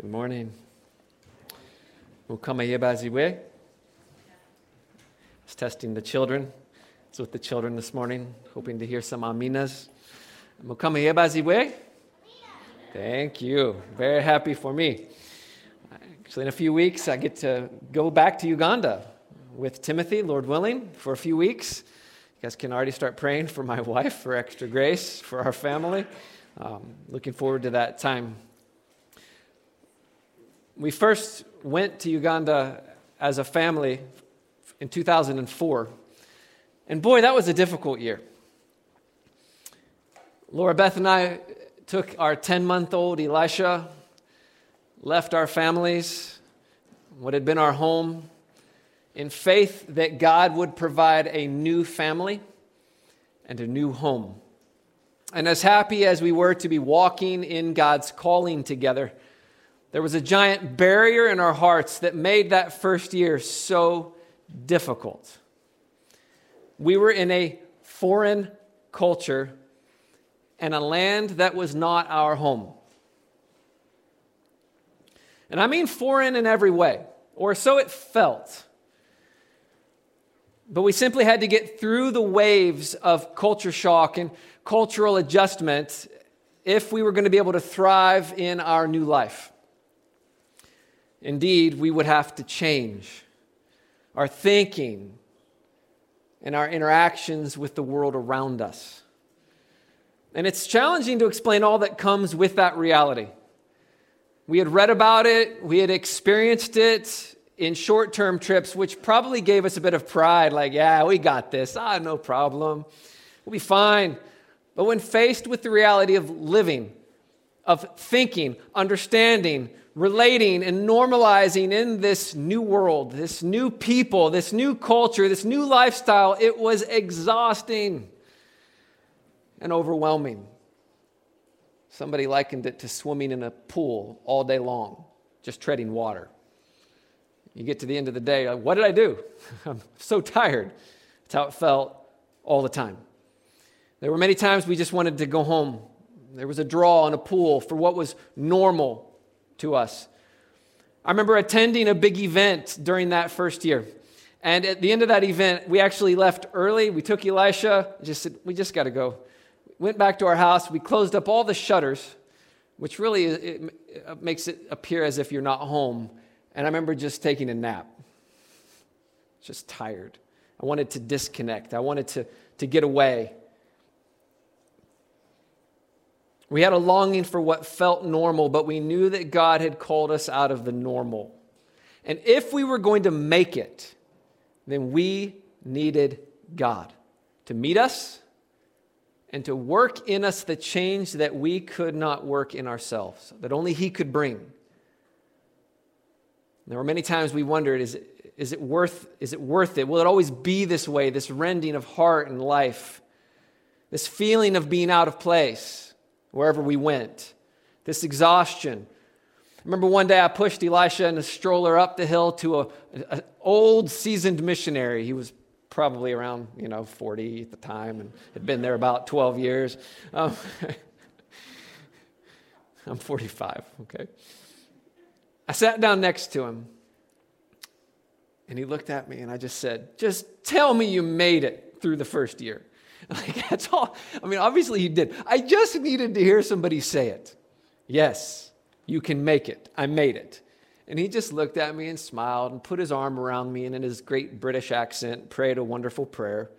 Good morning. Mukama Yebaziwe. It's testing the children. It's with the children this morning, hoping to hear some aminas. Mukama Yebaziwe. Thank you. Very happy for me. Actually, in a few weeks, I get to go back to Uganda with Timothy, Lord willing, for a few weeks. You guys can already start praying for my wife, for extra grace, for our family. Looking forward to that time. We first went to Uganda as a family in 2004, and boy, that was a difficult year. Laura Beth and I took our 10-month-old Elisha, left our families, what had been our home, in faith that God would provide a new family and a new home. And as happy as we were to be walking in God's calling together, there was a giant barrier in our hearts that made that first year so difficult. We were in a foreign culture and a land that was not our home. And I mean foreign in every way, or so it felt. But we simply had to get through the waves of culture shock and cultural adjustment if we were going to be able to thrive in our new life. Indeed, we would have to change our thinking and our interactions with the world around us. And it's challenging to explain all that comes with that reality. We had read about it, we had experienced it in short-term trips, which probably gave us a bit of pride, like, yeah, we got this, no problem, we'll be fine. But when faced with the reality of living, of thinking, understanding, relating and normalizing in this new world, this new people, this new culture, this new lifestyle, it was exhausting and overwhelming. Somebody likened it to swimming in a pool all day long, just treading water. You get to the end of the day, like, what did I do? I'm so tired. That's how it felt all the time. There were many times we just wanted to go home. There was a draw in a pool for what was normal to us. I remember attending a big event during that first year. And at the end of that event, we actually left early. We took Elisha, just said, we just got to go. Went back to our house. We closed up all the shutters, which really it makes it appear as if you're not home. And I remember just taking a nap. Just tired. I wanted to disconnect. I wanted to get away. We had a longing for what felt normal, but we knew that God had called us out of the normal. And if we were going to make it, then we needed God to meet us and to work in us the change that we could not work in ourselves, that only He could bring. There were many times we wondered, is it worth it? Will it always be this way, this rending of heart and life, this feeling of being out of place? Wherever we went, this exhaustion. I remember one day I pushed Elisha in a stroller up the hill to an old seasoned missionary. He was probably around, 40 at the time and had been there about 12 years. I'm 45, okay. I sat down next to him and he looked at me and I just said, just tell me you made it through the first year. Like, that's all. I mean, obviously he did. I just needed to hear somebody say it. Yes, you can make it. I made it. And he just looked at me and smiled and put his arm around me and in his great British accent prayed a wonderful prayer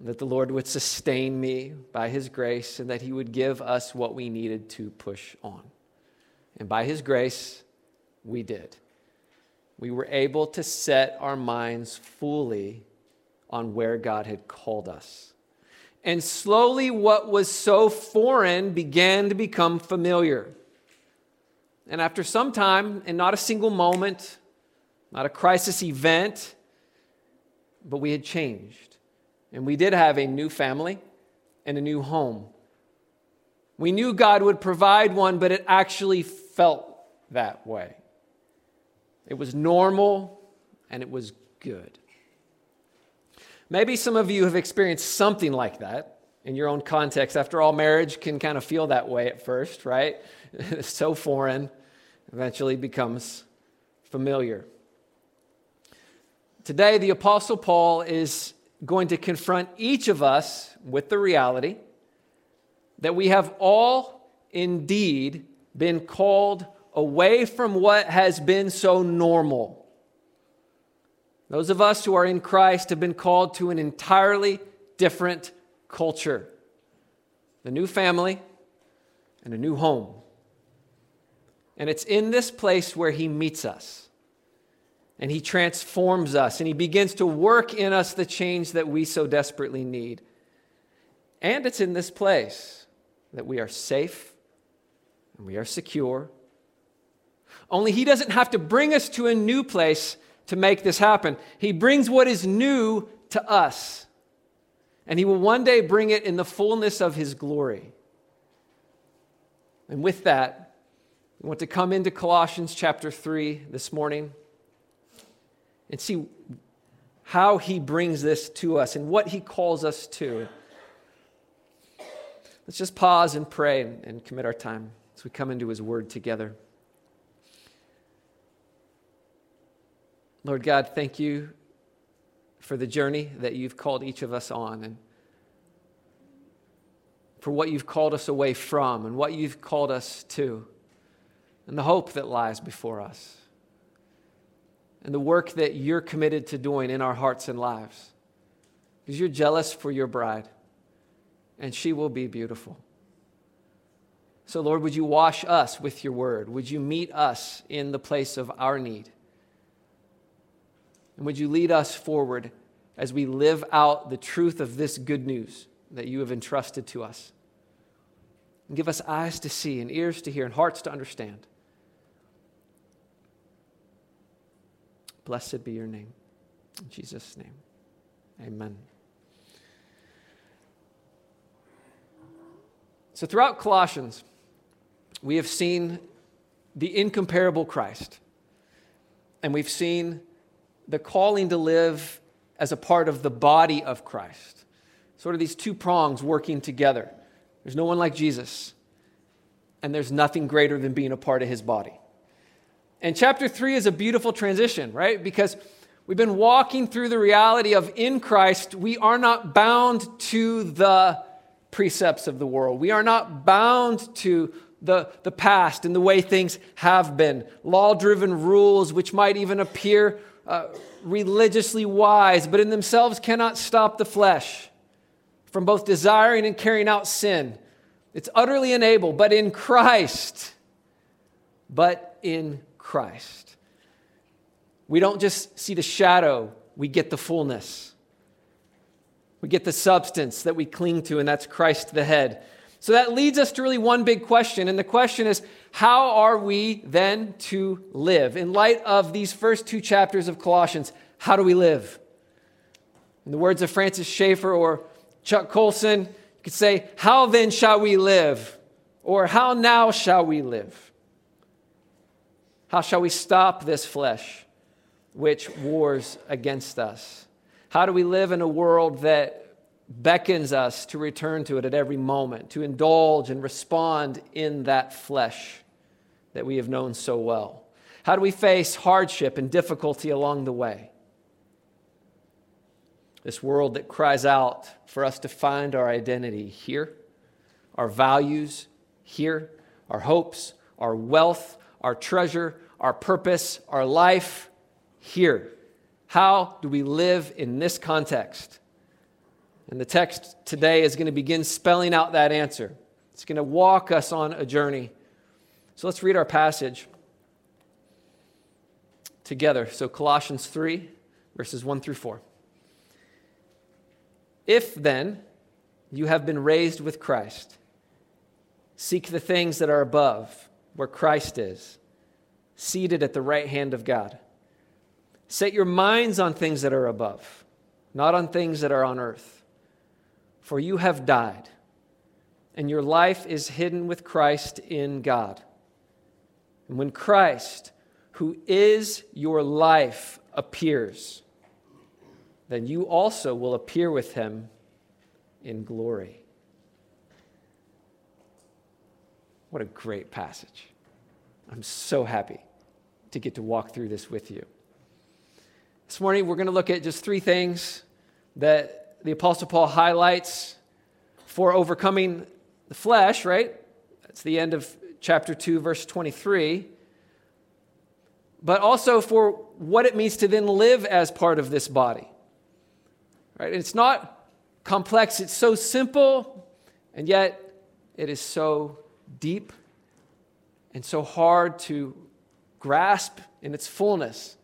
that the Lord would sustain me by His grace and that He would give us what we needed to push on. And by His grace, we did. We were able to set our minds fully on where God had called us. And slowly what was so foreign began to become familiar. And after some time, and not a single moment, not a crisis event, but we had changed. And we did have a new family and a new home. We knew God would provide one, but it actually felt that way. It was normal and it was good. Maybe some of you have experienced something like that in your own context. After all, marriage can kind of feel that way at first, right? It's so foreign. eventually becomes familiar. Today, the Apostle Paul is going to confront each of us with the reality that we have all indeed been called away from what has been so normal. Those of us who are in Christ have been called to an entirely different culture, a new family, and a new home. And it's in this place where he meets us, and he transforms us, and he begins to work in us the change that we so desperately need. And it's in this place that we are safe, and we are secure. Only he doesn't have to bring us to a new place to make this happen. He brings what is new to us, and he will one day bring it in the fullness of his glory. And with that, we want to come into Colossians chapter 3 this morning and see how he brings this to us and what he calls us to. Let's just pause and pray and commit our time as we come into his word together. Lord God, thank you for the journey that you've called each of us on, and for what you've called us away from and what you've called us to, and the hope that lies before us, and the work that you're committed to doing in our hearts and lives, because you're jealous for your bride, and she will be beautiful. So, Lord, would you wash us with your word? Would you meet us in the place of our need? And would you lead us forward as we live out the truth of this good news that you have entrusted to us? And give us eyes to see and ears to hear and hearts to understand. Blessed be your name. In Jesus' name, amen. So throughout Colossians, we have seen the incomparable Christ, and we've seen the calling to live as a part of the body of Christ. Sort of these two prongs working together. There's no one like Jesus, and there's nothing greater than being a part of his body. And chapter 3 is a beautiful transition, right? Because we've been walking through the reality of in Christ, we are not bound to the precepts of the world. We are not bound to the past and the way things have been. Law-driven rules which might even appear religiously wise, but in themselves cannot stop the flesh from both desiring and carrying out sin. It's utterly unable, but in Christ. We don't just see the shadow, we get the fullness. We get the substance that we cling to, and that's Christ the head. So that leads us to really one big question, and the question is, how are we then to live? In light of these first two chapters of Colossians, how do we live? In the words of Francis Schaeffer or Chuck Colson, you could say, how then shall we live? Or how now shall we live? How shall we stop this flesh which wars against us? How do we live in a world that beckons us to return to it at every moment, to indulge and respond in that flesh that we have known so well? How do we face hardship and difficulty along the way? This world that cries out for us to find our identity here, our values here, our hopes, our wealth, our treasure, our purpose, our life here. How do we live in this context? And the text today is going to begin spelling out that answer. It's going to walk us on a journey. So let's read our passage together. So Colossians 3, verses 1 through 4. If then you have been raised with Christ, seek the things that are above, where Christ is, seated at the right hand of God. Set your minds on things that are above, not on things that are on earth. For you have died, and your life is hidden with Christ in God. And when Christ, who is your life, appears, then you also will appear with him in glory. What a great passage. I'm so happy to get to walk through this with you. This morning, we're going to look at just three things that the Apostle Paul highlights for overcoming the flesh, right? That's the end of chapter 2, verse 23. But also for what it means to then live as part of this body, right? And it's not complex. It's so simple, and yet it is so deep and so hard to grasp in its fullness.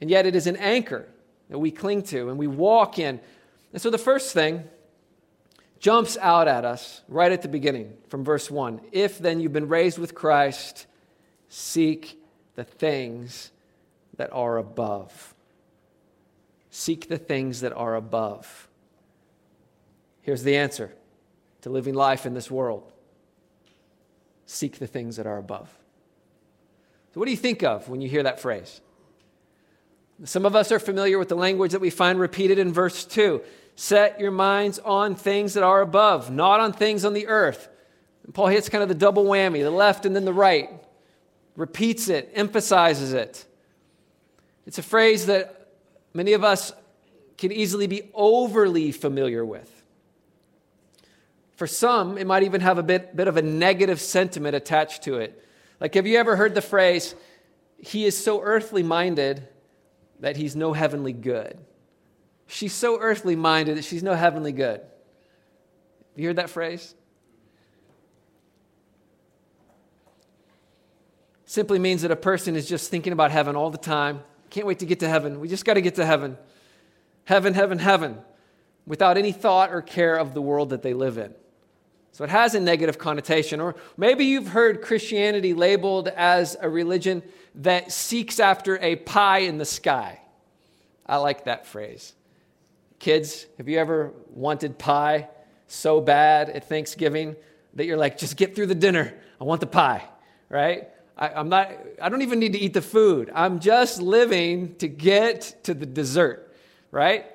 And yet it is an anchor that we cling to and we walk in. And so the first thing jumps out at us right at the beginning from verse 1. If then you've been raised with Christ, seek the things that are above. Seek the things that are above. Here's the answer to living life in this world. Seek the things that are above. So what do you think of when you hear that phrase? Some of us are familiar with the language that we find repeated in verse 2. Set your minds on things that are above, not on things on the earth. And Paul hits kind of the double whammy, the left and then the right. Repeats it, emphasizes it. It's a phrase that many of us can easily be overly familiar with. For some, it might even have a bit of a negative sentiment attached to it. Like, have you ever heard the phrase, he is so earthly minded that he's no heavenly good? She's so earthly minded that she's no heavenly good. Have you heard that phrase? Simply means that a person is just thinking about heaven all the time. Can't wait to get to heaven. We just got to get to heaven. Heaven, heaven, heaven. Without any thought or care of the world that they live in. So it has a negative connotation. Or maybe you've heard Christianity labeled as a religion that seeks after a pie in the sky. I like that phrase. Kids, have you ever wanted pie so bad at Thanksgiving that you're like, just get through the dinner. I want the pie, right? I don't even need to eat the food. I'm just living to get to the dessert, right?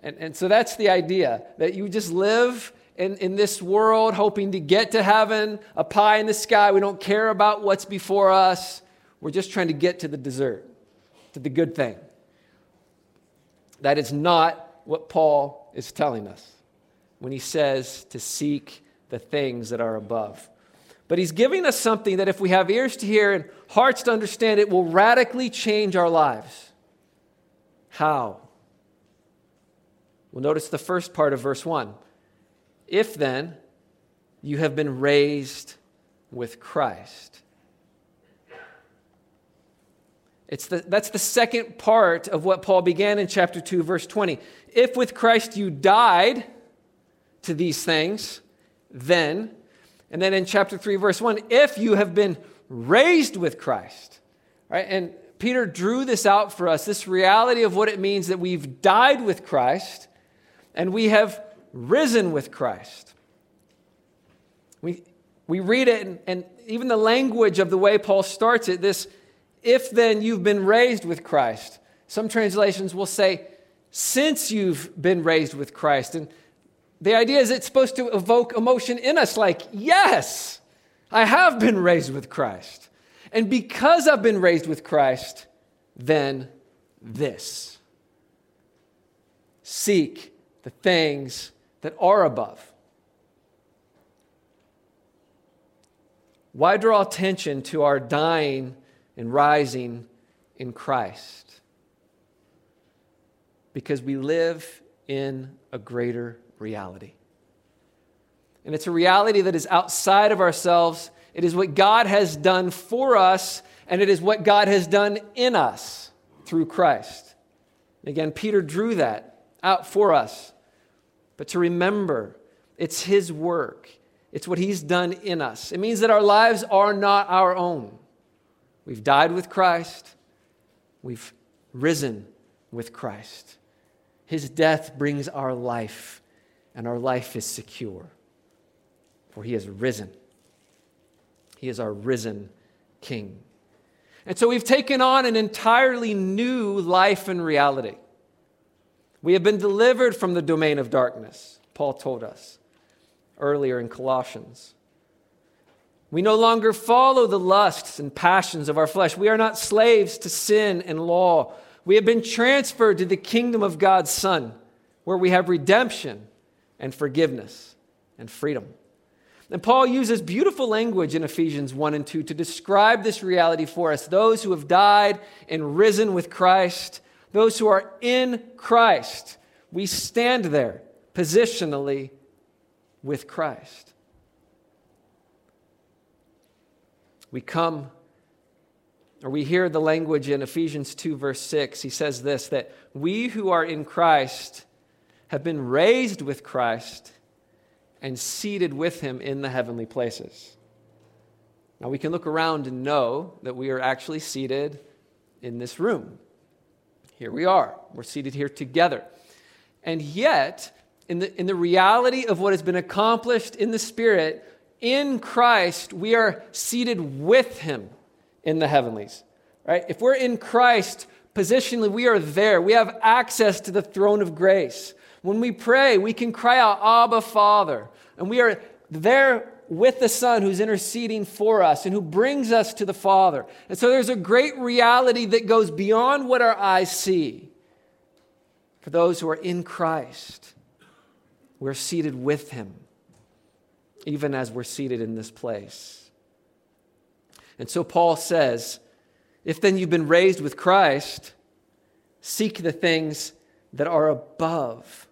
And so that's the idea, that you just live in this world, hoping to get to heaven, a pie in the sky. We don't care about what's before us. We're just trying to get to the dessert, to the good thing. That is not what Paul is telling us when he says to seek the things that are above. But he's giving us something that if we have ears to hear and hearts to understand, it will radically change our lives. How? Well, notice the first part of verse 1. If then you have been raised with Christ. That's the second part of what Paul began in chapter 2, verse 20. If with Christ you died to these things, then. And then in chapter 3, verse 1, if you have been raised with Christ. Right? And Peter drew this out for us, this reality of what it means that we've died with Christ and we have risen with Christ. We read it, and even the language of the way Paul starts it, this, if then you've been raised with Christ. Some translations will say, since you've been raised with Christ. And the idea is it's supposed to evoke emotion in us, like, yes, I have been raised with Christ. And because I've been raised with Christ, then this. Seek the things that are above. Why draw attention to our dying and rising in Christ? Because we live in a greater reality. And it's a reality that is outside of ourselves. It is what God has done for us, and it is what God has done in us through Christ. And again, Peter drew that out for us. But to remember, it's His work. It's what He's done in us. It means that our lives are not our own. We've died with Christ. We've risen with Christ. His death brings our life, and our life is secure. For He has risen. He is our risen King. And so we've taken on an entirely new life and reality. We have been delivered from the domain of darkness, Paul told us earlier in Colossians. We no longer follow the lusts and passions of our flesh. We are not slaves to sin and law. We have been transferred to the kingdom of God's Son, where we have redemption and forgiveness and freedom. And Paul uses beautiful language in Ephesians 1 and 2 to describe this reality for us. Those who have died and risen with Christ, those who are in Christ, we stand there positionally with Christ. We come, or we hear the language in Ephesians 2, verse 6. He says this, that we who are in Christ have been raised with Christ and seated with him in the heavenly places. Now we can look around and know that we are actually seated in this room. Here we are. We're seated here together. And yet, in the reality of what has been accomplished in the Spirit, in Christ, we are seated with him in the heavenlies, right? If we're in Christ, positionally, we are there. We have access to the throne of grace. When we pray, we can cry out, Abba, Father. And we are there with the Son who's interceding for us and who brings us to the Father. And so there's a great reality that goes beyond what our eyes see. For those who are in Christ, we're seated with him, even as we're seated in this place. And so Paul says, if then you've been raised with Christ, seek the things that are above,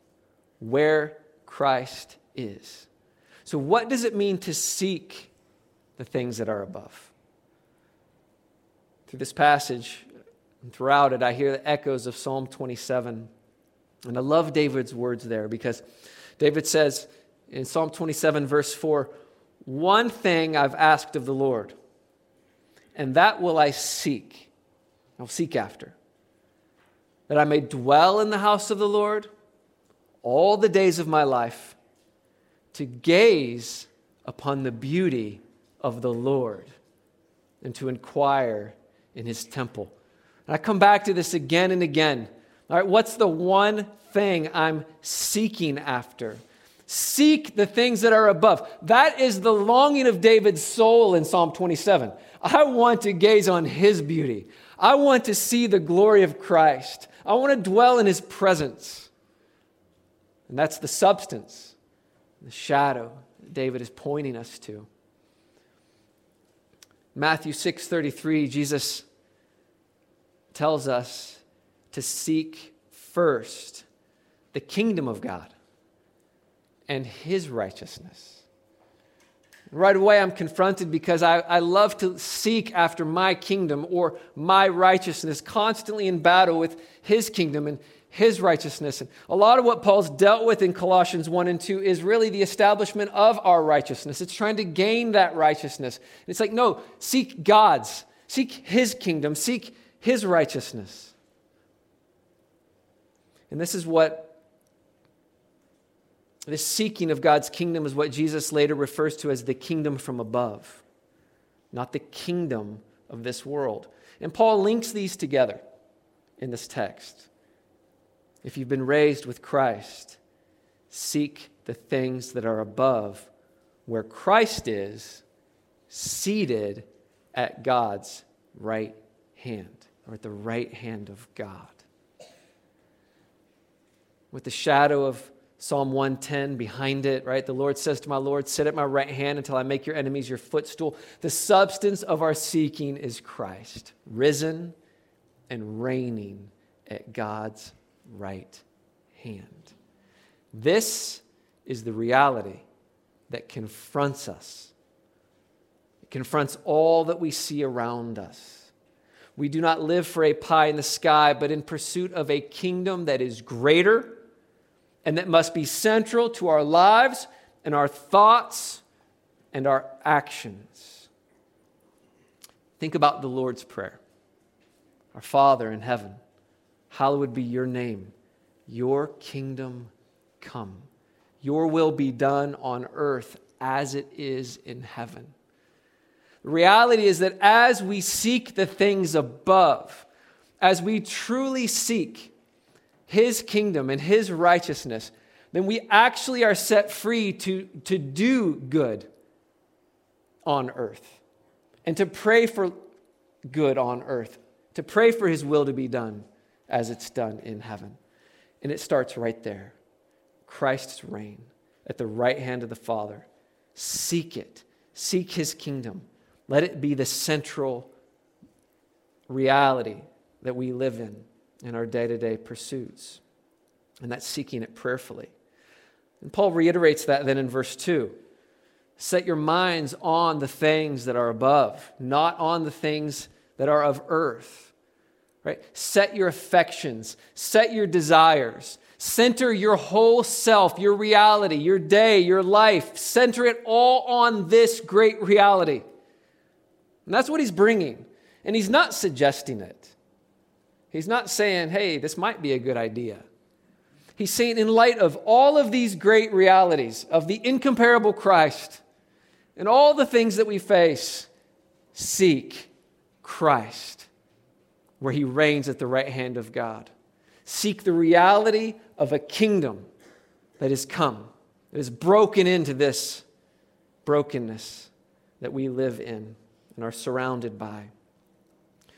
where Christ is. So what does it mean to seek the things that are above? Through this passage and throughout it, I hear the echoes of Psalm 27. And I love David's words there, because David says in Psalm 27, verse 4, one thing I've asked of the Lord, and that will I seek. I'll seek after, that I may dwell in the house of the Lord all the days of my life, to gaze upon the beauty of the Lord and to inquire in his temple. And I come back to this again and again. All right, what's the one thing I'm seeking after? Seek the things that are above. That is the longing of David's soul in Psalm 27. I want to gaze on his beauty. I want to see the glory of Christ. I want to dwell in his presence. And that's the substance, the shadow that David is pointing us to. Matthew 6:33, Jesus tells us to seek first the kingdom of God and his righteousness. Right away, I'm confronted, because I love to seek after my kingdom or my righteousness, constantly in battle with his kingdom and his righteousness. And a lot of what Paul's dealt with in Colossians 1 and 2 is really the establishment of our righteousness. It's trying to gain that righteousness. And it's like, no, seek God's, seek his kingdom, seek his righteousness. And this is what this seeking of God's kingdom is what Jesus later refers to as the kingdom from above, not the kingdom of this world. And Paul links these together in this text. If you've been raised with Christ, seek the things that are above, where Christ is, seated at God's right hand, or at the right hand of God. With the shadow of Psalm 110 behind it, right? The Lord says to my Lord, sit at my right hand until I make your enemies your footstool. The substance of our seeking is Christ, risen and reigning at God's right hand. This is the reality that confronts us. It confronts all that we see around us. We do not live for a pie in the sky, but in pursuit of a kingdom that is greater, and that must be central to our lives and our thoughts and our actions. Think about the Lord's Prayer. Our Father in heaven, hallowed be your name. Your kingdom come. Your will be done on earth as it is in heaven. The reality is that as we seek the things above, as we truly seek his kingdom and his righteousness, then we actually are set free to do good on earth and to pray for good on earth, to pray for his will to be done as it's done in heaven. And it starts right there. Christ's reign at the right hand of the Father. Seek it. Seek his kingdom. Let it be the central reality that we live in our day-to-day pursuits. And that's seeking it prayerfully. And Paul reiterates that then in verse 2. Set your minds on the things that are above, not on the things that are of earth. Right? Set your affections, set your desires, center your whole self, your reality, your day, your life. Center it all on this great reality. And that's what he's bringing. And he's not suggesting it. He's not saying, hey, this might be a good idea. He's saying, in light of all of these great realities of the incomparable Christ and all the things that we face, seek Christ, where he reigns at the right hand of God. Seek the reality of a kingdom that has come, that is broken into this brokenness that we live in and are surrounded by.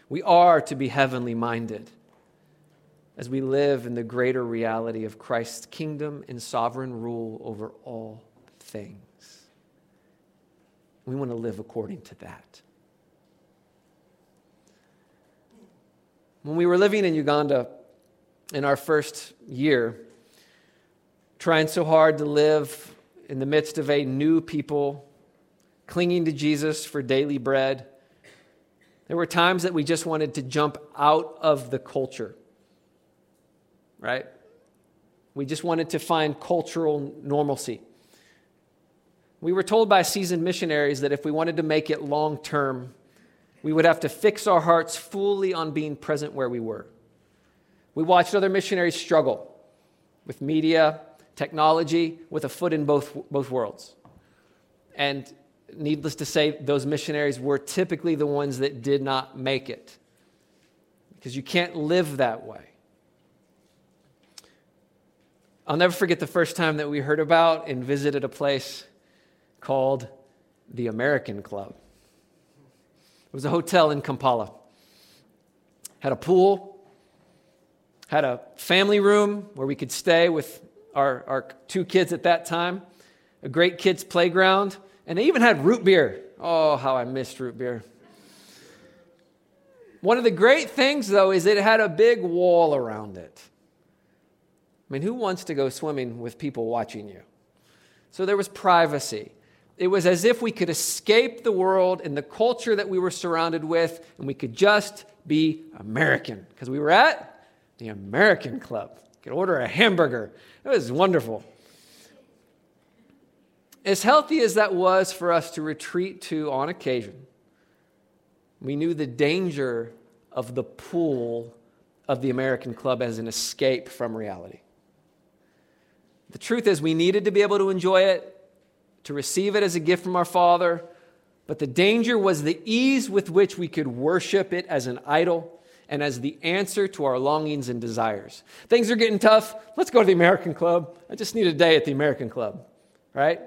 We are to be heavenly minded as we live in the greater reality of Christ's kingdom and sovereign rule over all things. We want to live according to that. When we were living in Uganda in our first year, trying so hard to live in the midst of a new people, clinging to Jesus for daily bread, there were times that we just wanted to jump out of the culture, right? We just wanted to find cultural normalcy. We were told by seasoned missionaries that if we wanted to make it long-term, we would have to fix our hearts fully on being present where we were. We watched other missionaries struggle with media, technology, with a foot in both worlds. And needless to say, those missionaries were typically the ones that did not make it, because you can't live that way. I'll never forget the first time that we heard about and visited a place called the American Club. It was a hotel in Kampala. Had a pool, had a family room where we could stay with our two kids at that time, a great kids' playground, and they even had root beer. Oh, how I missed root beer. One of the great things, though, is it had a big wall around it. I mean, who wants to go swimming with people watching you? So there was privacy. It was as if we could escape the world and the culture that we were surrounded with, and we could just be American, because we were at the American Club. You could order a hamburger. It was wonderful. As healthy as that was for us to retreat to on occasion, we knew the danger of the pull of the American Club as an escape from reality. The truth is, we needed to be able to enjoy it, to receive it as a gift from our Father, but the danger was the ease with which we could worship it as an idol and as the answer to our longings and desires. Things are getting tough. Let's go to the American Club. I just need a day at the American Club, right?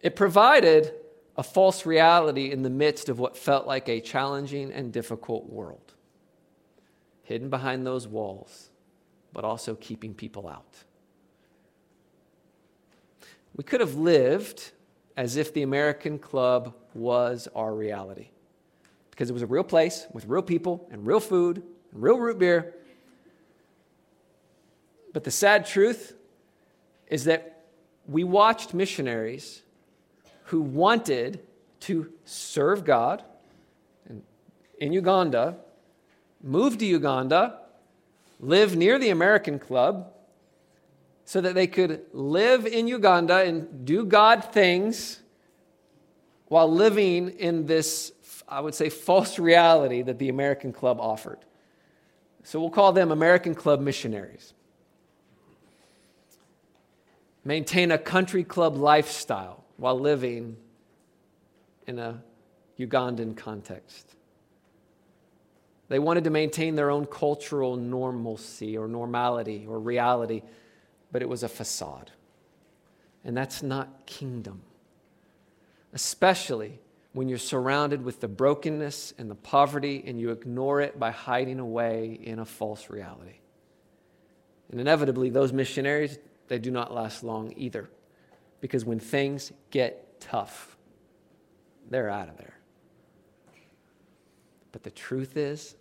It provided a false reality in the midst of what felt like a challenging and difficult world, hidden behind those walls, but also keeping people out. We could have lived as if the American Club was our reality, because it was a real place with real people and real food and real root beer. But the sad truth is that we watched missionaries who wanted to serve God in Uganda, move to Uganda, live near the American Club, so that they could live in Uganda and do God things while living in this, I would say, false reality that the American Club offered. So we'll call them American Club missionaries. Maintain a country club lifestyle while living in a Ugandan context. They wanted to maintain their own cultural normalcy or normality or reality, but it was a facade. And that's not kingdom. especially when you're surrounded with the brokenness and the poverty and you ignore it by hiding away in a false reality. And inevitably, those missionaries, they do not last long either, because when things get tough, they're out of there. But the truth is,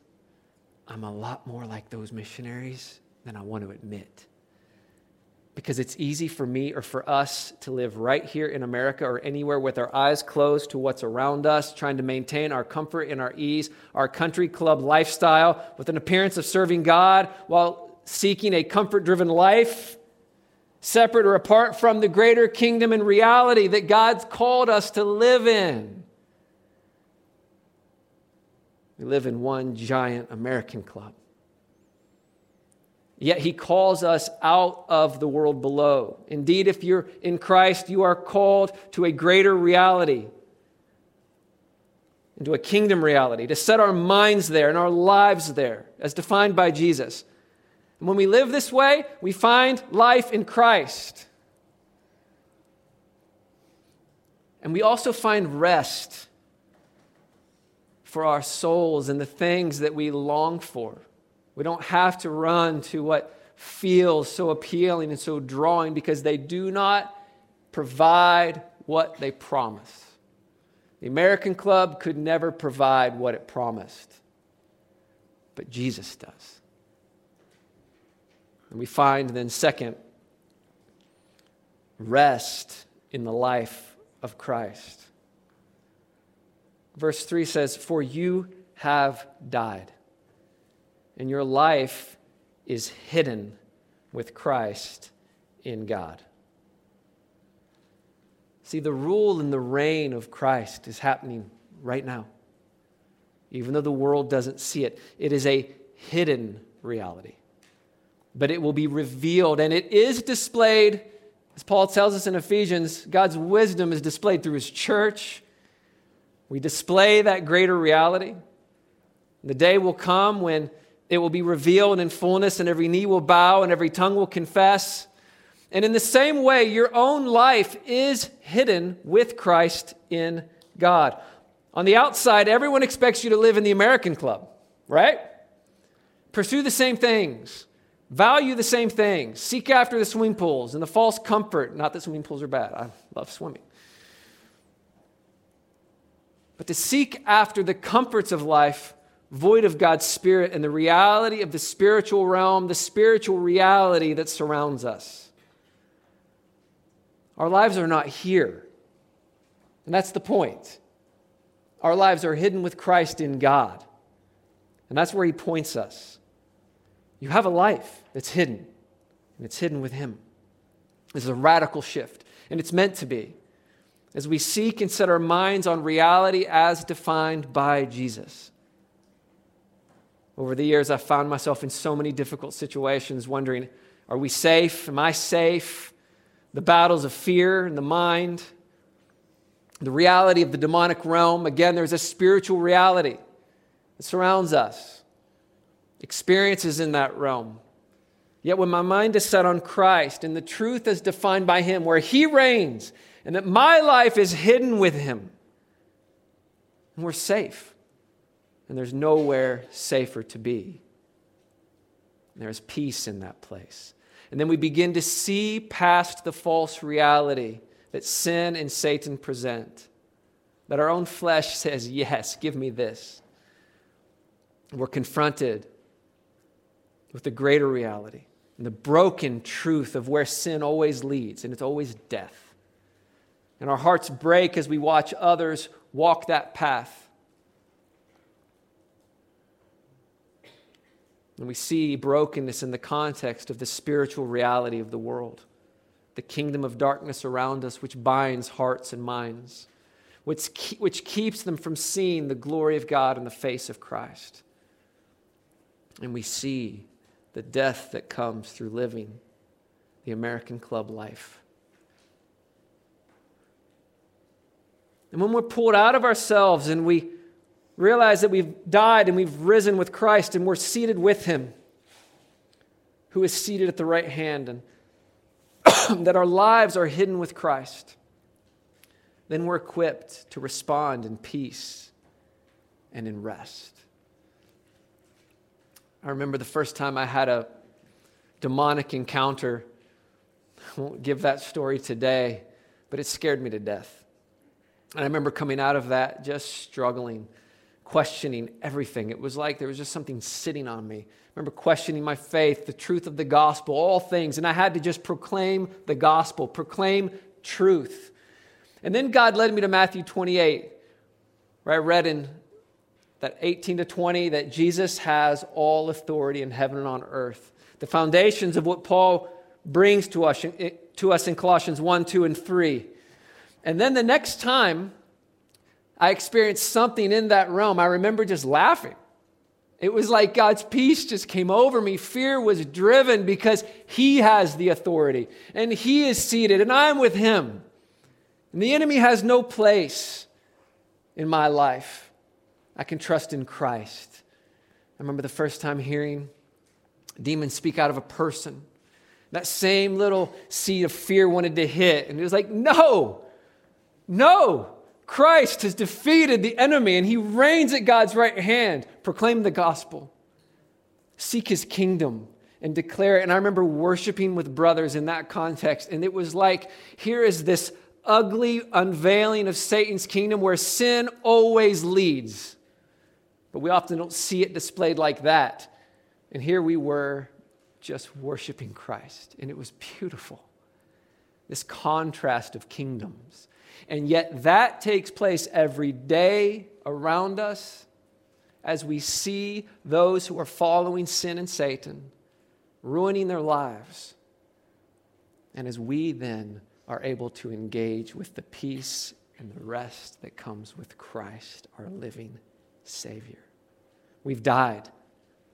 I'm a lot more like those missionaries than I want to admit. Because it's easy for me or for us to live right here in America or anywhere with our eyes closed to what's around us, trying to maintain our comfort and our ease, our country club lifestyle with an appearance of serving God while seeking a comfort-driven life, separate or apart from the greater kingdom and reality that God's called us to live in. We live in one giant American club. Yet he calls us out of the world below. Indeed, if you're in Christ, you are called to a greater reality, into a kingdom reality, to set our minds there and our lives there, as defined by Jesus. And when we live this way, we find life in Christ. And we also find rest for our souls and the things that we long for. We don't have to run to what feels so appealing and so drawing, because they do not provide what they promise. The American club could never provide what it promised, but Jesus does. And we find then, second, rest in the life of Christ. Verse 3 says, "For you have died, and your life is hidden with Christ in God." See, the rule and the reign of Christ is happening right now, even though the world doesn't see it. It is a hidden reality, but it will be revealed, and it is displayed, as Paul tells us in Ephesians. God's wisdom is displayed through his church. We display that greater reality. The day will come when it will be revealed in fullness, and every knee will bow and every tongue will confess. And in the same way, your own life is hidden with Christ in God. On the outside, everyone expects you to live in the American club, right? Pursue the same things. Value the same things. Seek after the swimming pools and the false comfort. Not that swimming pools are bad. I love swimming. But to seek after the comforts of life void of God's Spirit and the reality of the spiritual realm, the spiritual reality that surrounds us. Our lives are not here. And that's the point. Our lives are hidden with Christ in God. And that's where he points us. You have a life that's hidden, and it's hidden with him. This is a radical shift, and it's meant to be, as we seek and set our minds on reality as defined by Jesus. Over the years, I've found myself in so many difficult situations wondering, are we safe? Am I safe? The battles of fear in the mind, the reality of the demonic realm. Again, there's a spiritual reality that surrounds us, experiences in that realm. Yet when my mind is set on Christ and the truth is defined by him, where he reigns and that my life is hidden with him, and we're safe. And there's nowhere safer to be. And there's peace in that place. And then we begin to see past the false reality that sin and Satan present, that our own flesh says, yes, give me this. And we're confronted with the greater reality and the broken truth of where sin always leads, and it's always death. And our hearts break as we watch others walk that path. And we see brokenness in the context of the spiritual reality of the world, the kingdom of darkness around us, which binds hearts and minds, which keeps them from seeing the glory of God in the face of Christ. And we see the death that comes through living the American club life. And when we're pulled out of ourselves and we realize that we've died and we've risen with Christ and we're seated with him, who is seated at the right hand, and that our lives are hidden with Christ. then we're equipped to respond in peace and in rest. I remember the first time I had a demonic encounter. I won't give that story today, but it scared me to death. And I remember coming out of that just struggling, questioning everything. It was like there was just something sitting on me. I remember questioning my faith, the truth of the gospel, all things. And I had to just proclaim the gospel, proclaim truth. And then God led me to Matthew 28, where I read in that 18 to 20 that Jesus has all authority in heaven and on earth. The foundations of what Paul brings to us in Colossians 1, 2, and 3. And then the next time I experienced something in that realm, I remember just laughing. It was like God's peace just came over me. Fear was driven because He has the authority and He is seated and I'm with Him. And the enemy has no place in my life. I can trust in Christ. I remember the first time hearing demons speak out of a person. That same little seed of fear wanted to hit. And it was like, no, Christ has defeated the enemy and He reigns at God's right hand. Proclaim the gospel. Seek His kingdom and declare it. And I remember worshiping with brothers in that context. And it was like, here is this ugly unveiling of Satan's kingdom where sin always leads. But we often don't see it displayed like that. And here we were, just worshiping Christ. And it was beautiful. This contrast of kingdoms. And yet that takes place every day around us as we see those who are following sin and Satan, ruining their lives. And as we then are able to engage with the peace and the rest that comes with Christ, our living Savior. We've died.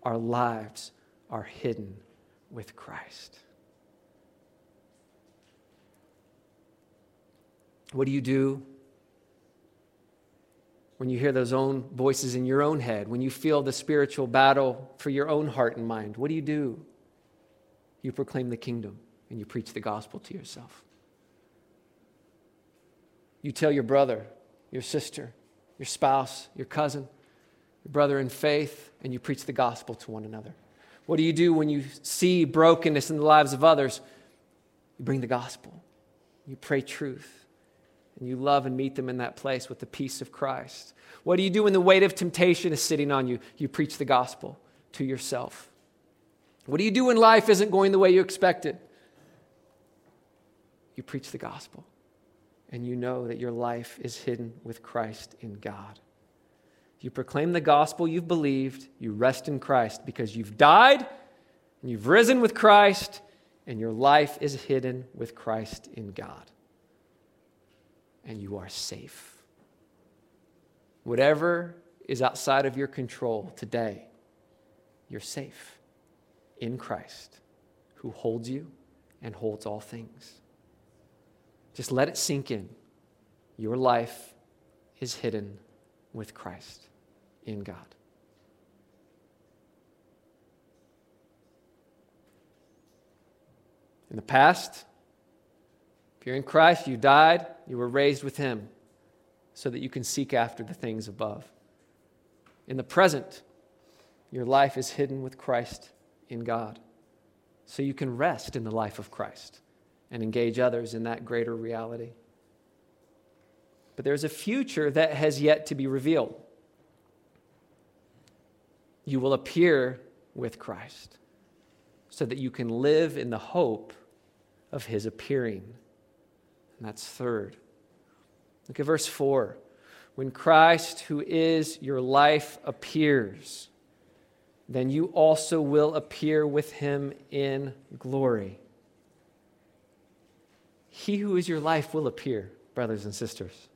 Our lives are hidden with Christ. What do you do when you hear those own voices in your own head, when you feel the spiritual battle for your own heart and mind? What do? You proclaim the kingdom and you preach the gospel to yourself. You tell your brother, your sister, your spouse, your cousin, your brother in faith, and you preach the gospel to one another. What do you do when you see brokenness in the lives of others? You bring the gospel. You pray truth. And you love and meet them in that place with the peace of Christ. What do you do when the weight of temptation is sitting on you? You preach the gospel to yourself. What do you do when life isn't going the way you expect it? You preach the gospel. And you know that your life is hidden with Christ in God. You proclaim the gospel you've believed, you rest in Christ because you've died and you've risen with Christ and your life is hidden with Christ in God. And you are safe. Whatever is outside of your control today, you're safe in Christ who holds you and holds all things. Just let it sink in. Your life is hidden with Christ in God. In the past, if you're in Christ, you died, you were raised with Him so that you can seek after the things above. In the present, your life is hidden with Christ in God so you can rest in the life of Christ and engage others in that greater reality. But there's a future that has yet to be revealed. You will appear with Christ so that you can live in the hope of His appearing. And that's third. Look at verse 4. When Christ, who is your life, appears, then you also will appear with Him in glory. He who is your life will appear, brothers and sisters.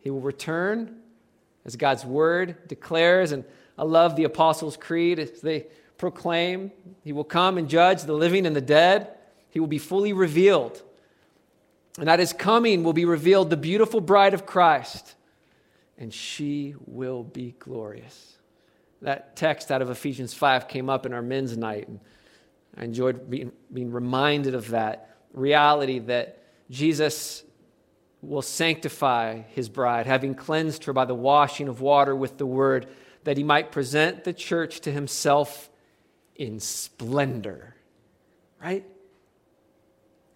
He will return as God's word declares, and I love the Apostles' Creed as they proclaim, He will come and judge the living and the dead. He will be fully revealed. And at His coming will be revealed the beautiful bride of Christ, and she will be glorious. That text out of Ephesians 5 came up in our men's night, and I enjoyed being reminded of that reality that Jesus will sanctify his bride, having cleansed her by the washing of water with the word, that he might present the church to himself in splendor. Right?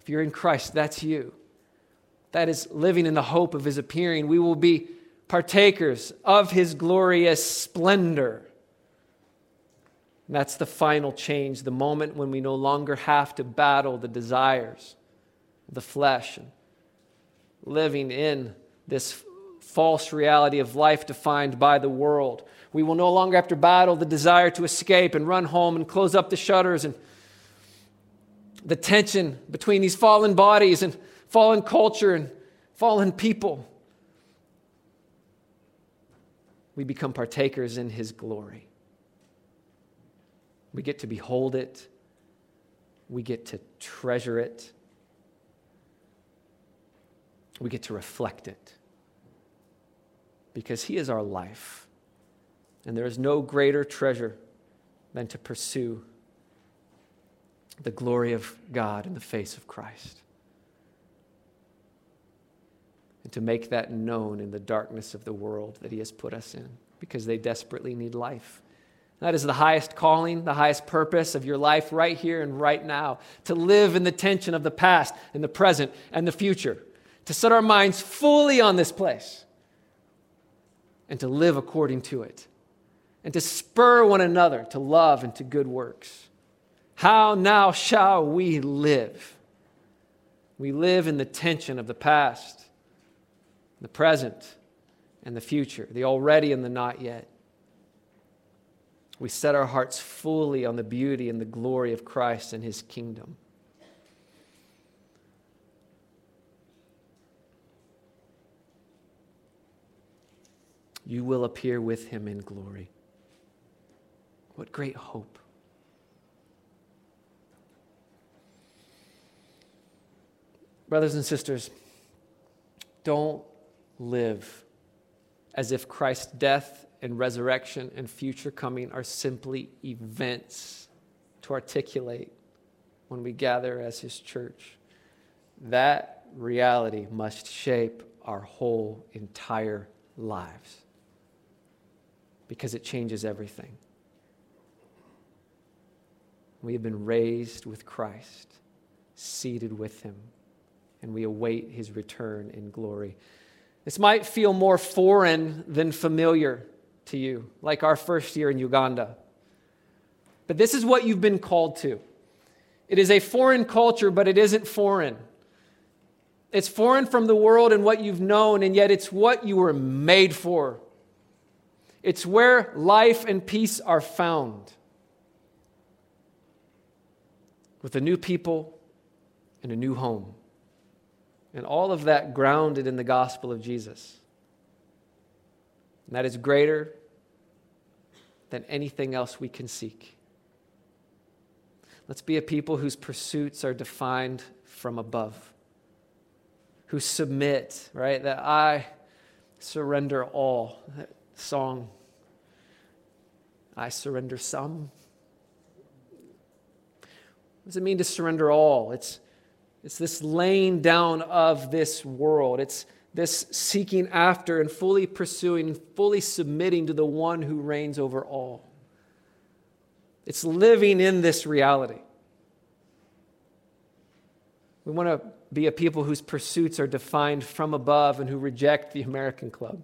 If you're in Christ, that's you. That is living in the hope of his appearing. We will be partakers of his glorious splendor. And that's the final change, the moment when we no longer have to battle the desires, the flesh, and living in this false reality of life defined by the world. We will no longer have to battle the desire to escape and run home and close up the shutters, and the tension between these fallen bodies and fallen culture and fallen people. We become partakers in his glory. We get to behold it. We get to treasure it. We get to reflect it. Because he is our life. And there is no greater treasure than to pursue the glory of God in the face of Christ. And to make that known in the darkness of the world that he has put us in, because they desperately need life. That is the highest calling, the highest purpose of your life right here and right now, to live in the tension of the past and the present and the future, to set our minds fully on this place and to live according to it, and to spur one another to love and to good works. How now shall we live? We live in the tension of the past, the present, and the future, the already and the not yet. We set our hearts fully on the beauty and the glory of Christ and his kingdom. You will appear with him in glory. What great hope. Brothers and sisters, don't live as if Christ's death and resurrection and future coming are simply events to articulate when we gather as his church. That reality must shape our whole entire lives, because it changes everything. We have been raised with Christ, seated with him, and we await his return in glory. This might feel more foreign than familiar to you, like our first year in Uganda. But this is what you've been called to. It is a foreign culture, but it isn't foreign. It's foreign from the world and what you've known, and yet it's what you were made for. It's where life and peace are found. With a new people and a new home. And all of that grounded in the gospel of Jesus. And that is greater than anything else we can seek. Let's be a people whose pursuits are defined from above, who submit, right? That I surrender all. That song, I surrender some. What does it mean to surrender all? It's this laying down of this world. It's this seeking after and fully pursuing, fully submitting to the one who reigns over all. It's living in this reality. We want to be a people whose pursuits are defined from above and who reject the American club,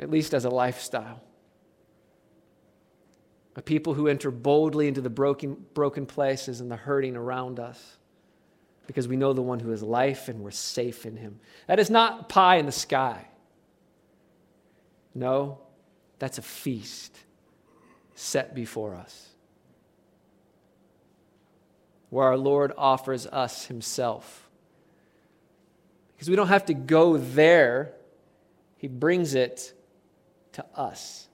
at least as a lifestyle. A people who enter boldly into the broken places and the hurting around us, because we know the one who is life and we're safe in him. That is not pie in the sky. No, that's a feast set before us, where our Lord offers us himself. Because we don't have to go there. He brings it to us.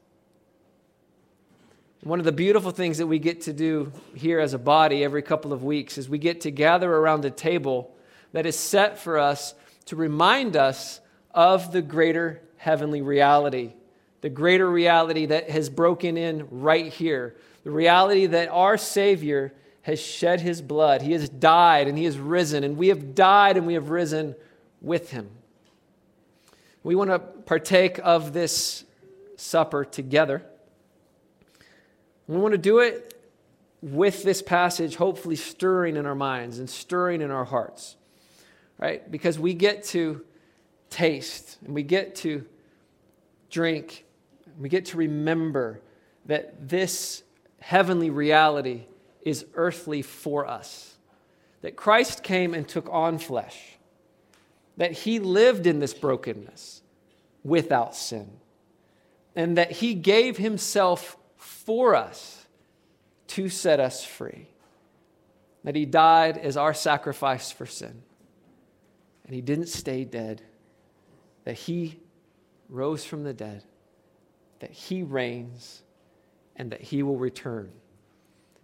One of the beautiful things that we get to do here as a body every couple of weeks is we get to gather around a table that is set for us to remind us of the greater heavenly reality, the greater reality that has broken in right here, the reality that our Savior has shed his blood. He has died and he has risen, and we have died and we have risen with him. We want to partake of this supper together. We want to do it with this passage hopefully stirring in our minds and stirring in our hearts, right? Because we get to taste and we get to drink and we get to remember that this heavenly reality is earthly for us, that Christ came and took on flesh, that he lived in this brokenness without sin, and that he gave himself for us to set us free, that he died as our sacrifice for sin, and he didn't stay dead, that he rose from the dead, that he reigns, and that he will return.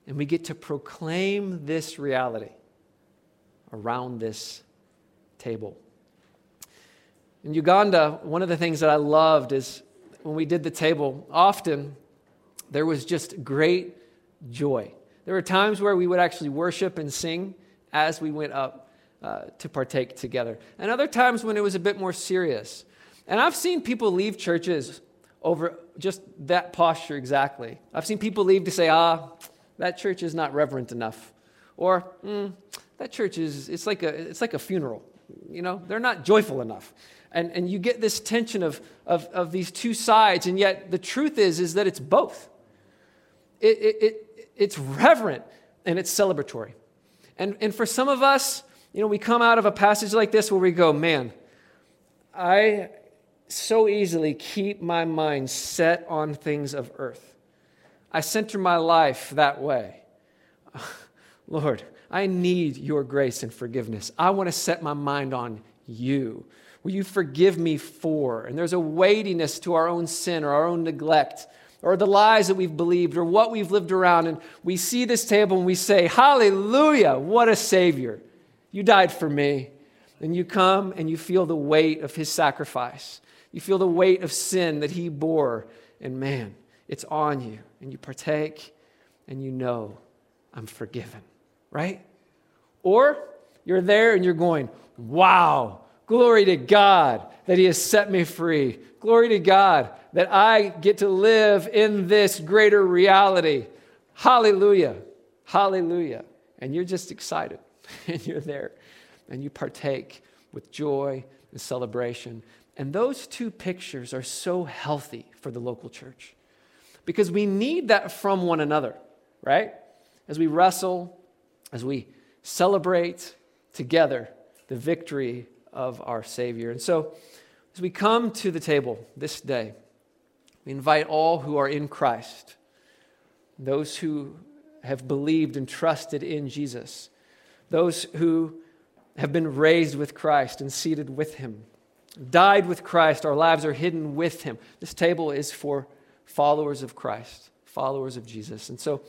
And we get to proclaim this reality around this table. In Uganda, one of the things that I loved is when we did the table, often there was just great joy. There were times where we would actually worship and sing as we went up to partake together. And other times when it was a bit more serious. And I've seen people leave churches over just that posture exactly. I've seen people leave to say, that church is not reverent enough. Or, that church is, it's like a funeral. You know, they're not joyful enough. And you get this tension of these two sides, and yet the truth is that it's both. It's reverent and it's celebratory. And for some of us, you know, we come out of a passage like this where we go, man, I so easily keep my mind set on things of earth. I center my life that way. Lord, I need your grace and forgiveness. I want to set my mind on you. Will you forgive me for? And there's a weightiness to our own sin or our own neglect or the lies that we've believed or what we've lived around. And we see this table and we say, hallelujah, what a Savior. You died for me. And you come and you feel the weight of his sacrifice. You feel the weight of sin that he bore. And man, it's on you. And you partake and you know, I'm forgiven, right? Or you're there and you're going, wow, glory to God that he has set me free. Glory to God that I get to live in this greater reality. Hallelujah, hallelujah. And you're just excited and you're there and you partake with joy and celebration. And those two pictures are so healthy for the local church because we need that from one another, right? As we wrestle, as we celebrate together the victory of our Savior. And so, as we come to the table this day, we invite all who are in Christ, those who have believed and trusted in Jesus, those who have been raised with Christ and seated with him, died with Christ, our lives are hidden with him. This table is for followers of Christ, followers of Jesus. And so,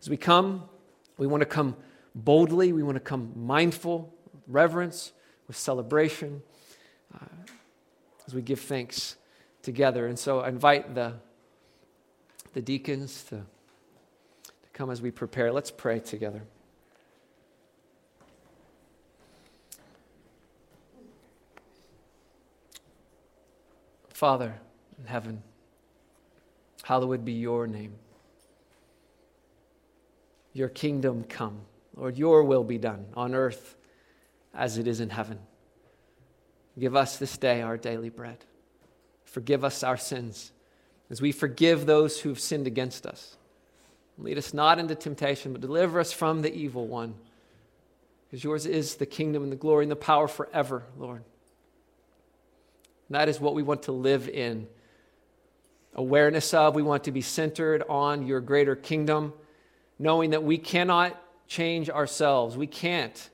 as we come, we want to come boldly, we want to come mindful, with reverence, with celebration, as we give thanks together. And so I invite the deacons to come as we prepare. Let's pray together. Father in heaven, hallowed be your name. Your kingdom come, Lord, your will be done on earth as it is in heaven. Give us this day our daily bread. Forgive us our sins as we forgive those who have sinned against us. Lead us not into temptation, but deliver us from the evil one. Because yours is the kingdom and the glory and the power forever, Lord. And that is what we want to live in. Awareness of, we want to be centered on your greater kingdom, knowing that we cannot change ourselves. We can't.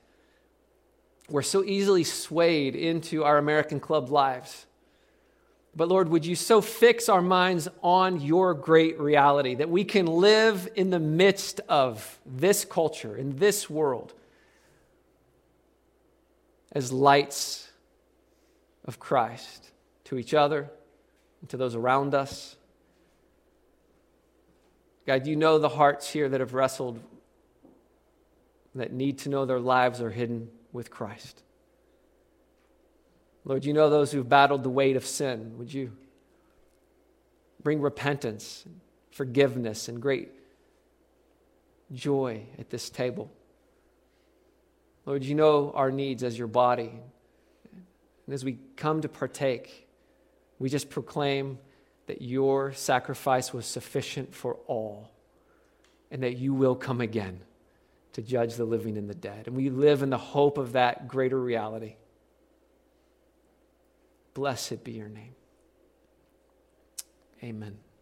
We're so easily swayed into our American club lives. But Lord, would you so fix our minds on your great reality that we can live in the midst of this culture, in this world, as lights of Christ to each other and to those around us. God, you know the hearts here that have wrestled, that need to know their lives are hidden with Christ. Lord, you know those who've battled the weight of sin. Would you bring repentance, and forgiveness, and great joy at this table? Lord, you know our needs as your body. And as we come to partake, we just proclaim that your sacrifice was sufficient for all and that you will come again to judge the living and the dead. And we live in the hope of that greater reality. Blessed be your name. Amen.